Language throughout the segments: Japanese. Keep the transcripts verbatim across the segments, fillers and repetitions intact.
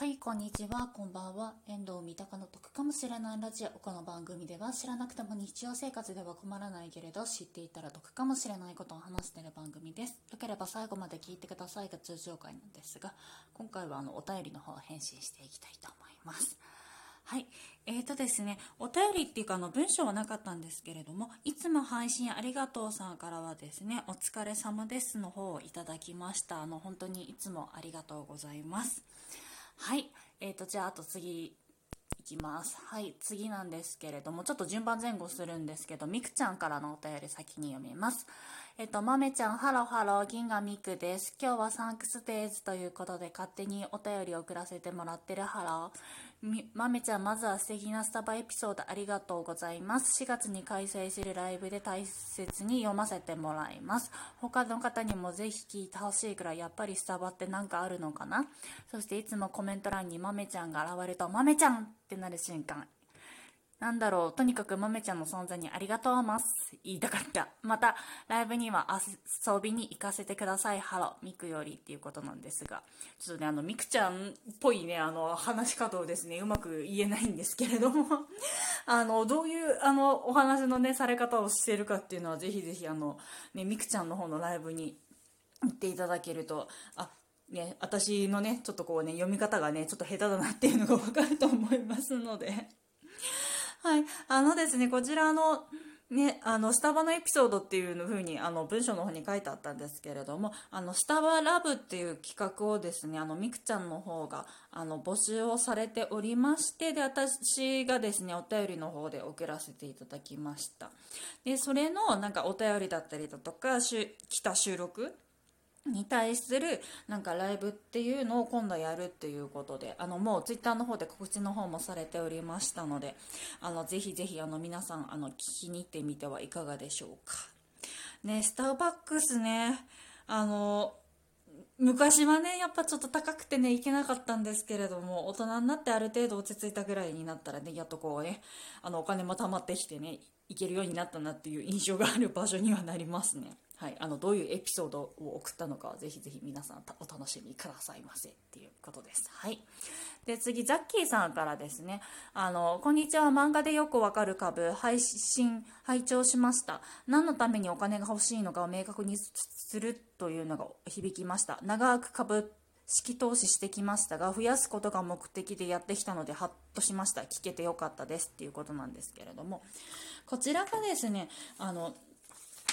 はい、こんにちは、こんばんは。遠藤三鷹の得かもしれないラジオ。この番組では知らなくても日常生活では困らないけれど、知っていたら得かもしれないことを話している番組です。よければ最後まで聞いてくださいが通常回なんですが、今回はあのお便りの方を返信していきたいと思います。はい、えーとですね、お便りっていうかあの文章はなかったんですけれども、いつも配信ありがとうさんからはですね、お疲れ様ですの方をいただきました。あの本当にいつもありがとうございます。はい、えーと、じゃああと次いきます。はい、次なんですけれども、ちょっと順番前後するんですけど、みくちゃんからのお便り先に読みます。えっと、まめちゃん、ハロハロ、銀河みくです。今日はサンクスデーズということで、勝手にお便りを送らせてもらってるハロ。まめちゃん、まずは素敵なスタバエピソードありがとうございます。しがつに開催するライブで大切に読ませてもらいます。他の方にもぜひ聞いてほしいくらい、やっぱりスタバってなんかあるのかな。そしていつもコメント欄にまめちゃんが現れると、まめちゃんってなる瞬間。なんだろう、とにかくまめちゃんの存在にありがとうます。言いたかった。また、ライブには遊びに行かせてください。ハロ、みくよりっていうことなんですが、ちょっとね、あの、みくちゃんっぽいね、あの、話し方をですね、うまく言えないんですけれども、あの、どういう、あの、お話のね、され方をしているかっていうのは、ぜひぜひ、あの、ね、みくちゃんの方のライブに行っていただけると、あ、ね、私のね、ちょっとこうね、読み方がね、ちょっと下手だなっていうのが分かると思いますので。はい、あのですね、こちらのね、あのスタバのエピソードっていう風にあの文章の方に書いてあったんですけれども、あのスタバラブっていう企画をですね、あのみくちゃんの方があの募集をされておりまして、で私がですねお便りの方で送らせていただきました。でそれのなんかお便りだったりだとか来た収録に対するなんかライブっていうのを今度やるっていうことで、あのもうツイッターの方で告知の方もされておりましたので、あのぜひぜひあの皆さんあの聞きに行ってみてはいかがでしょうかね。スターバックスね、あの昔はねやっぱちょっと高くてね行けなかったんですけれども、大人になってある程度落ち着いたぐらいになったらね、やっとこうねあのお金も貯まってきてね行けるようになったなっていう印象がある場所にはなりますね。はい、あのどういうエピソードを送ったのかはぜひぜひ皆さんお楽しみくださいませっていうことです。はい、で次ザッキーさんからですね、あのこんにちは、漫画でよくわかる株配信拝聴しました。何のためにお金が欲しいのかを明確にするというのが響きました。長く株式投資してきましたが、増やすことが目的でやってきたのでハッとしました。聞けてよかったですっていうことなんですけれども、こちらがですねあの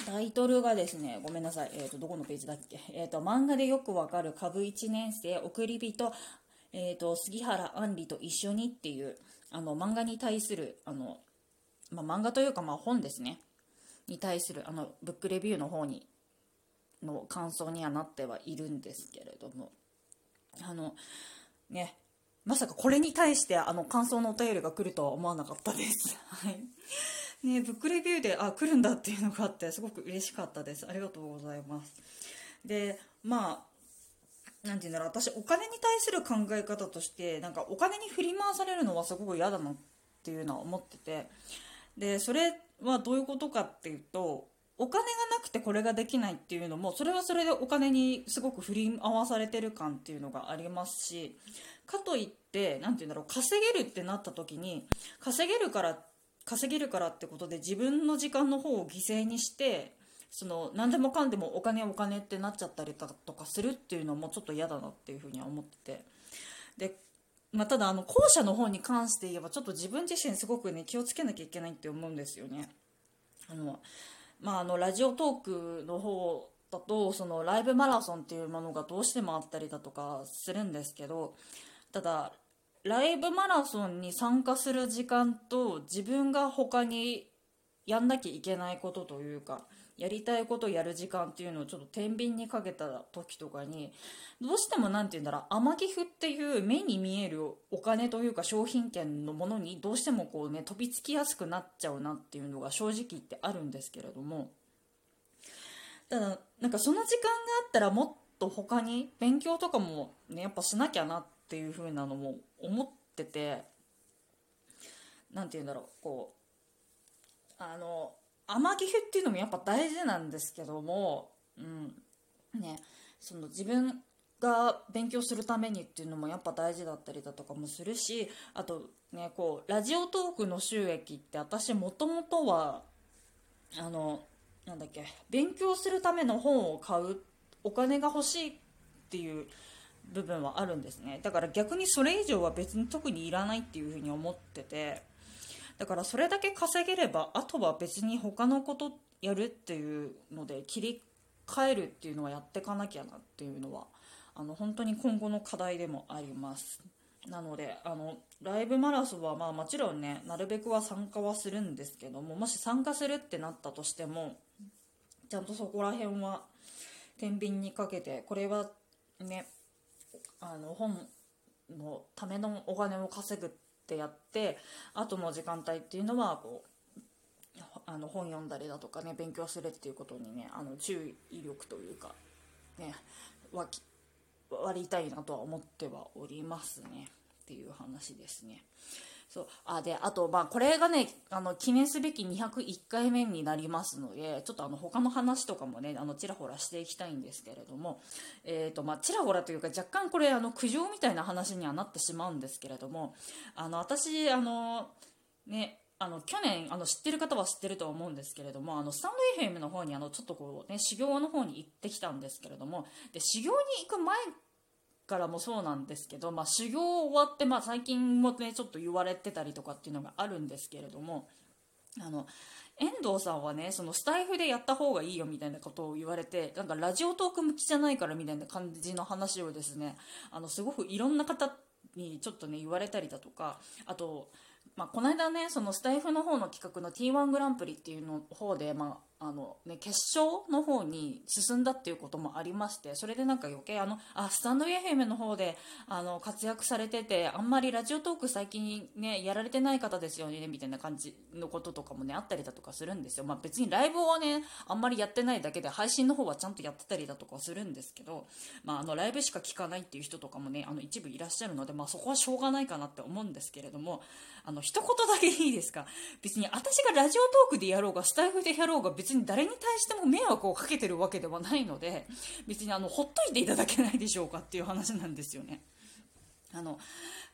タイトルがですね、ごめんなさい、えーと、どこのページだっけ、えーと、漫画でよくわかる株いちねん生送り人、えーと、杉原杏里と一緒にっていうあの漫画に対するあの、まあ、漫画というか、まあ、本ですねに対するあのブックレビューの方にの感想にはなってはいるんですけれども、あのねまさかこれに対してあの感想のお便りが来るとは思わなかったですはいね、ブックレビューであ来るんだっていうのがあってすごく嬉しかったです。ありがとうございます。でまあなんていうんだろう、私お金に対する考え方としてなんかお金に振り回されるのはすごく嫌だなっていうのは思ってて、でそれはどういうことかっていうと、お金がなくてこれができないっていうのもそれはそれでお金にすごく振り回されてる感っていうのがありますし、かといってなんていうんだろう、稼げるってなった時に稼げるからって稼げるからってことで自分の時間の方を犠牲にしてその何でもかんでもお金お金ってなっちゃったりだとかするっていうのもちょっと嫌だなっていうふうには思ってて、で、まあ、ただあの後者の方に関して言えばちょっと自分自身すごくね気をつけなきゃいけないって思うんですよね。あの、まあ、あのラジオトークの方だとそのライブマラソンっていうものがどうしてもあったりだとかするんですけど、ただライブマラソンに参加する時間と自分が他にやんなきゃいけないことというかやりたいことをやる時間っていうのをちょっと天秤にかけた時とかにどうしてもなんて言うんだろう、甘寄付っていう目に見えるお金というか商品券のものにどうしてもこうね飛びつきやすくなっちゃうなっていうのが正直言ってあるんですけれども、ただなんかその時間があったらもっと他に勉強とかもねやっぱしなきゃなってっていう風なのも思ってて、なんて言うんだろう、こうあの甘寄付っていうのもやっぱ大事なんですけども、うんね、その自分が勉強するためにっていうのもやっぱ大事だったりだとかもするし、あとね、こうラジオトークの収益って私もともとはあのなんだっけ勉強するための本を買うお金が欲しいっていう部分はあるんですね。だから逆にそれ以上は別に特にいらないっていうふうに思ってて、だからそれだけ稼げればあとは別に他のことやるっていうので切り変えるっていうのはやっていかなきゃなっていうのはあの本当に今後の課題でもあります。なのであのライブマラソンはまあもちろんねなるべくは参加はするんですけども、もし参加するってなったとしてもちゃんとそこら辺は天秤にかけて、これはねあの本のためのお金を稼ぐってやって、あとの時間帯っていうのはこうあの本読んだりだとかね勉強するっていうことにねあの注意力というかね割りたいなとは思ってはおりますねっていう話ですね。そうあであとまあこれがねあの記念すべきにひゃくいっかいめになりますので、ちょっとあの他の話とかもねあのちらほらしていきたいんですけれども、えーとまあ、ちらほらというか若干これあの苦情みたいな話にはなってしまうんですけれども、あの私あのねあの去年あの知ってる方は知ってると思うんですけれども、あのスタンド エフエム の方にあのちょっとこうね修行の方に行ってきたんですけれども、で修行に行く前からもそうなんですけど、まあ、修行終わって、まあ、最近もねちょっと言われてたりとかっていうのがあるんですけれども、あの遠藤さんはねそのスタイフでやった方がいいよみたいなことを言われて、なんかラジオトーク向きじゃないからみたいな感じの話をですねあのすごくいろんな方にちょっとね言われたりだとか、あと、まあ、この間ねそのスタイフの方の企画の ティーワン グランプリっていうの方で、まああのね、決勝の方に進んだっていうこともありまして、それでなんか余計あのあスタンド エフエム の方であの活躍されててあんまりラジオトーク最近ねやられてない方ですよねみたいな感じのこととかもねあったりだとかするんですよ。まあ、別にライブをねあんまりやってないだけで配信の方はちゃんとやってたりだとかするんですけど、まあ、あのライブしか聞かないっていう人とかもねあの一部いらっしゃるので、まあ、そこはしょうがないかなって思うんですけれども、あの一言だけいいですか、別に私がラジオトークでやろうがスタイフでやろうが別に別に誰に対しても迷惑をかけてるわけではないので、別にあのほっといていただけないでしょうかっていう話なんですよね。あの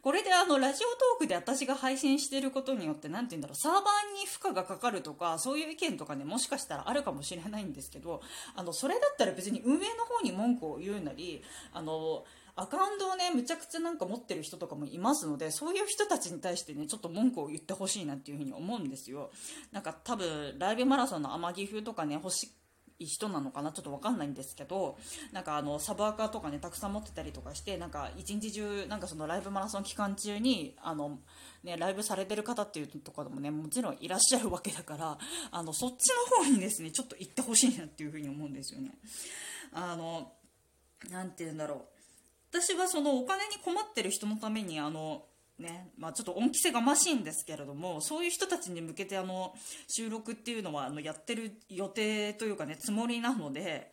これであのラジオトークで私が配信していることによってなんて言うんだろう、サーバーに負荷がかかるとかそういう意見とかねもしかしたらあるかもしれないんですけど、あのそれだったら別に運営の方に文句を言うなり、あのアカウントをねむちゃくちゃなんか持ってる人とかもいますので、そういう人たちに対してねちょっと文句を言ってほしいなっていう風に思うんですよ。なんか多分ライブマラソンの天城風とかね欲しい人なのかなちょっと分かんないんですけど、なんかあのサブアカとかねたくさん持ってたりとかして、なんか一日中なんかそのライブマラソン期間中にあのねライブされてる方っていうとかでもねもちろんいらっしゃるわけだから、あのそっちの方にですねちょっと行ってほしいなっていう風に思うんですよね。あのなんて言うんだろう、私はそのお金に困ってる人のためにあの、ねまあ、ちょっと恩着せがましいんですけれども、そういう人たちに向けてあの収録っていうのはあのやってる予定というかねつもりなので、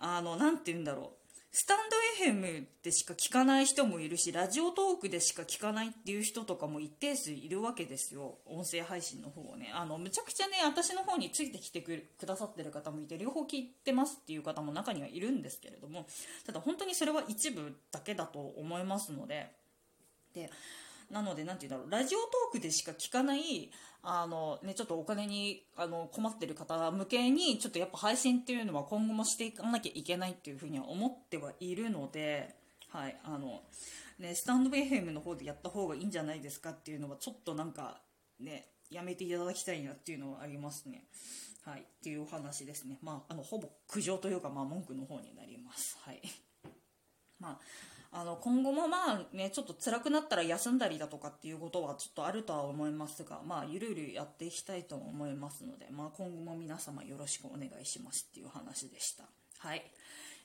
あのなんて言うんだろう、スタンド エフエム でしか聞かない人もいるしラジオトークでしか聞かないっていう人とかも一定数いるわけですよ、音声配信の方をね。あのむちゃくちゃね私の方についてきて く, くださってる方もいて、両方聞いてますっていう方も中にはいるんですけれども、ただ本当にそれは一部だけだと思いますので、でなのでなんて言うんだろう、ラジオトークでしか聞かないあの、ね、ちょっとお金にあの困ってる方向けにちょっとやっぱ配信っていうのは今後もしていかなきゃいけないっていうふうには思ってはいるので、はいあのね、スタンド エフエム の方でやった方がいいんじゃないですかっていうのはちょっとなんかねやめていただきたいなっていうのはありますね。はいっていうお話ですね。まああのほぼ苦情というか、まあ文句の方になります。はい。まあ。あの今後もまあねちょっと辛くなったら休んだりだとかっていうことはちょっとあるとは思いますが、まあゆるゆるやっていきたいと思いますので、まあ今後も皆様よろしくお願いしますっていう話でした。はい。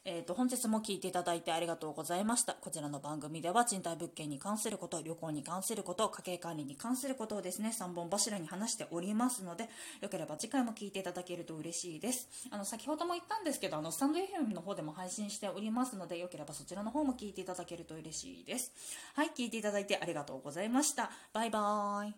えーと、本日も聞いていただいてありがとうございました。こちらの番組では賃貸物件に関すること、旅行に関すること、家計管理に関することをですね、さんぼん柱に話しておりますので、よければ次回も聞いていただけると嬉しいです。あの、先ほども言ったんですけど、あの、スタンド エフエム の方でも配信しておりますので、よければそちらの方も聞いていただけると嬉しいです。はい、聞いていただいてありがとうございました。バイバーイ。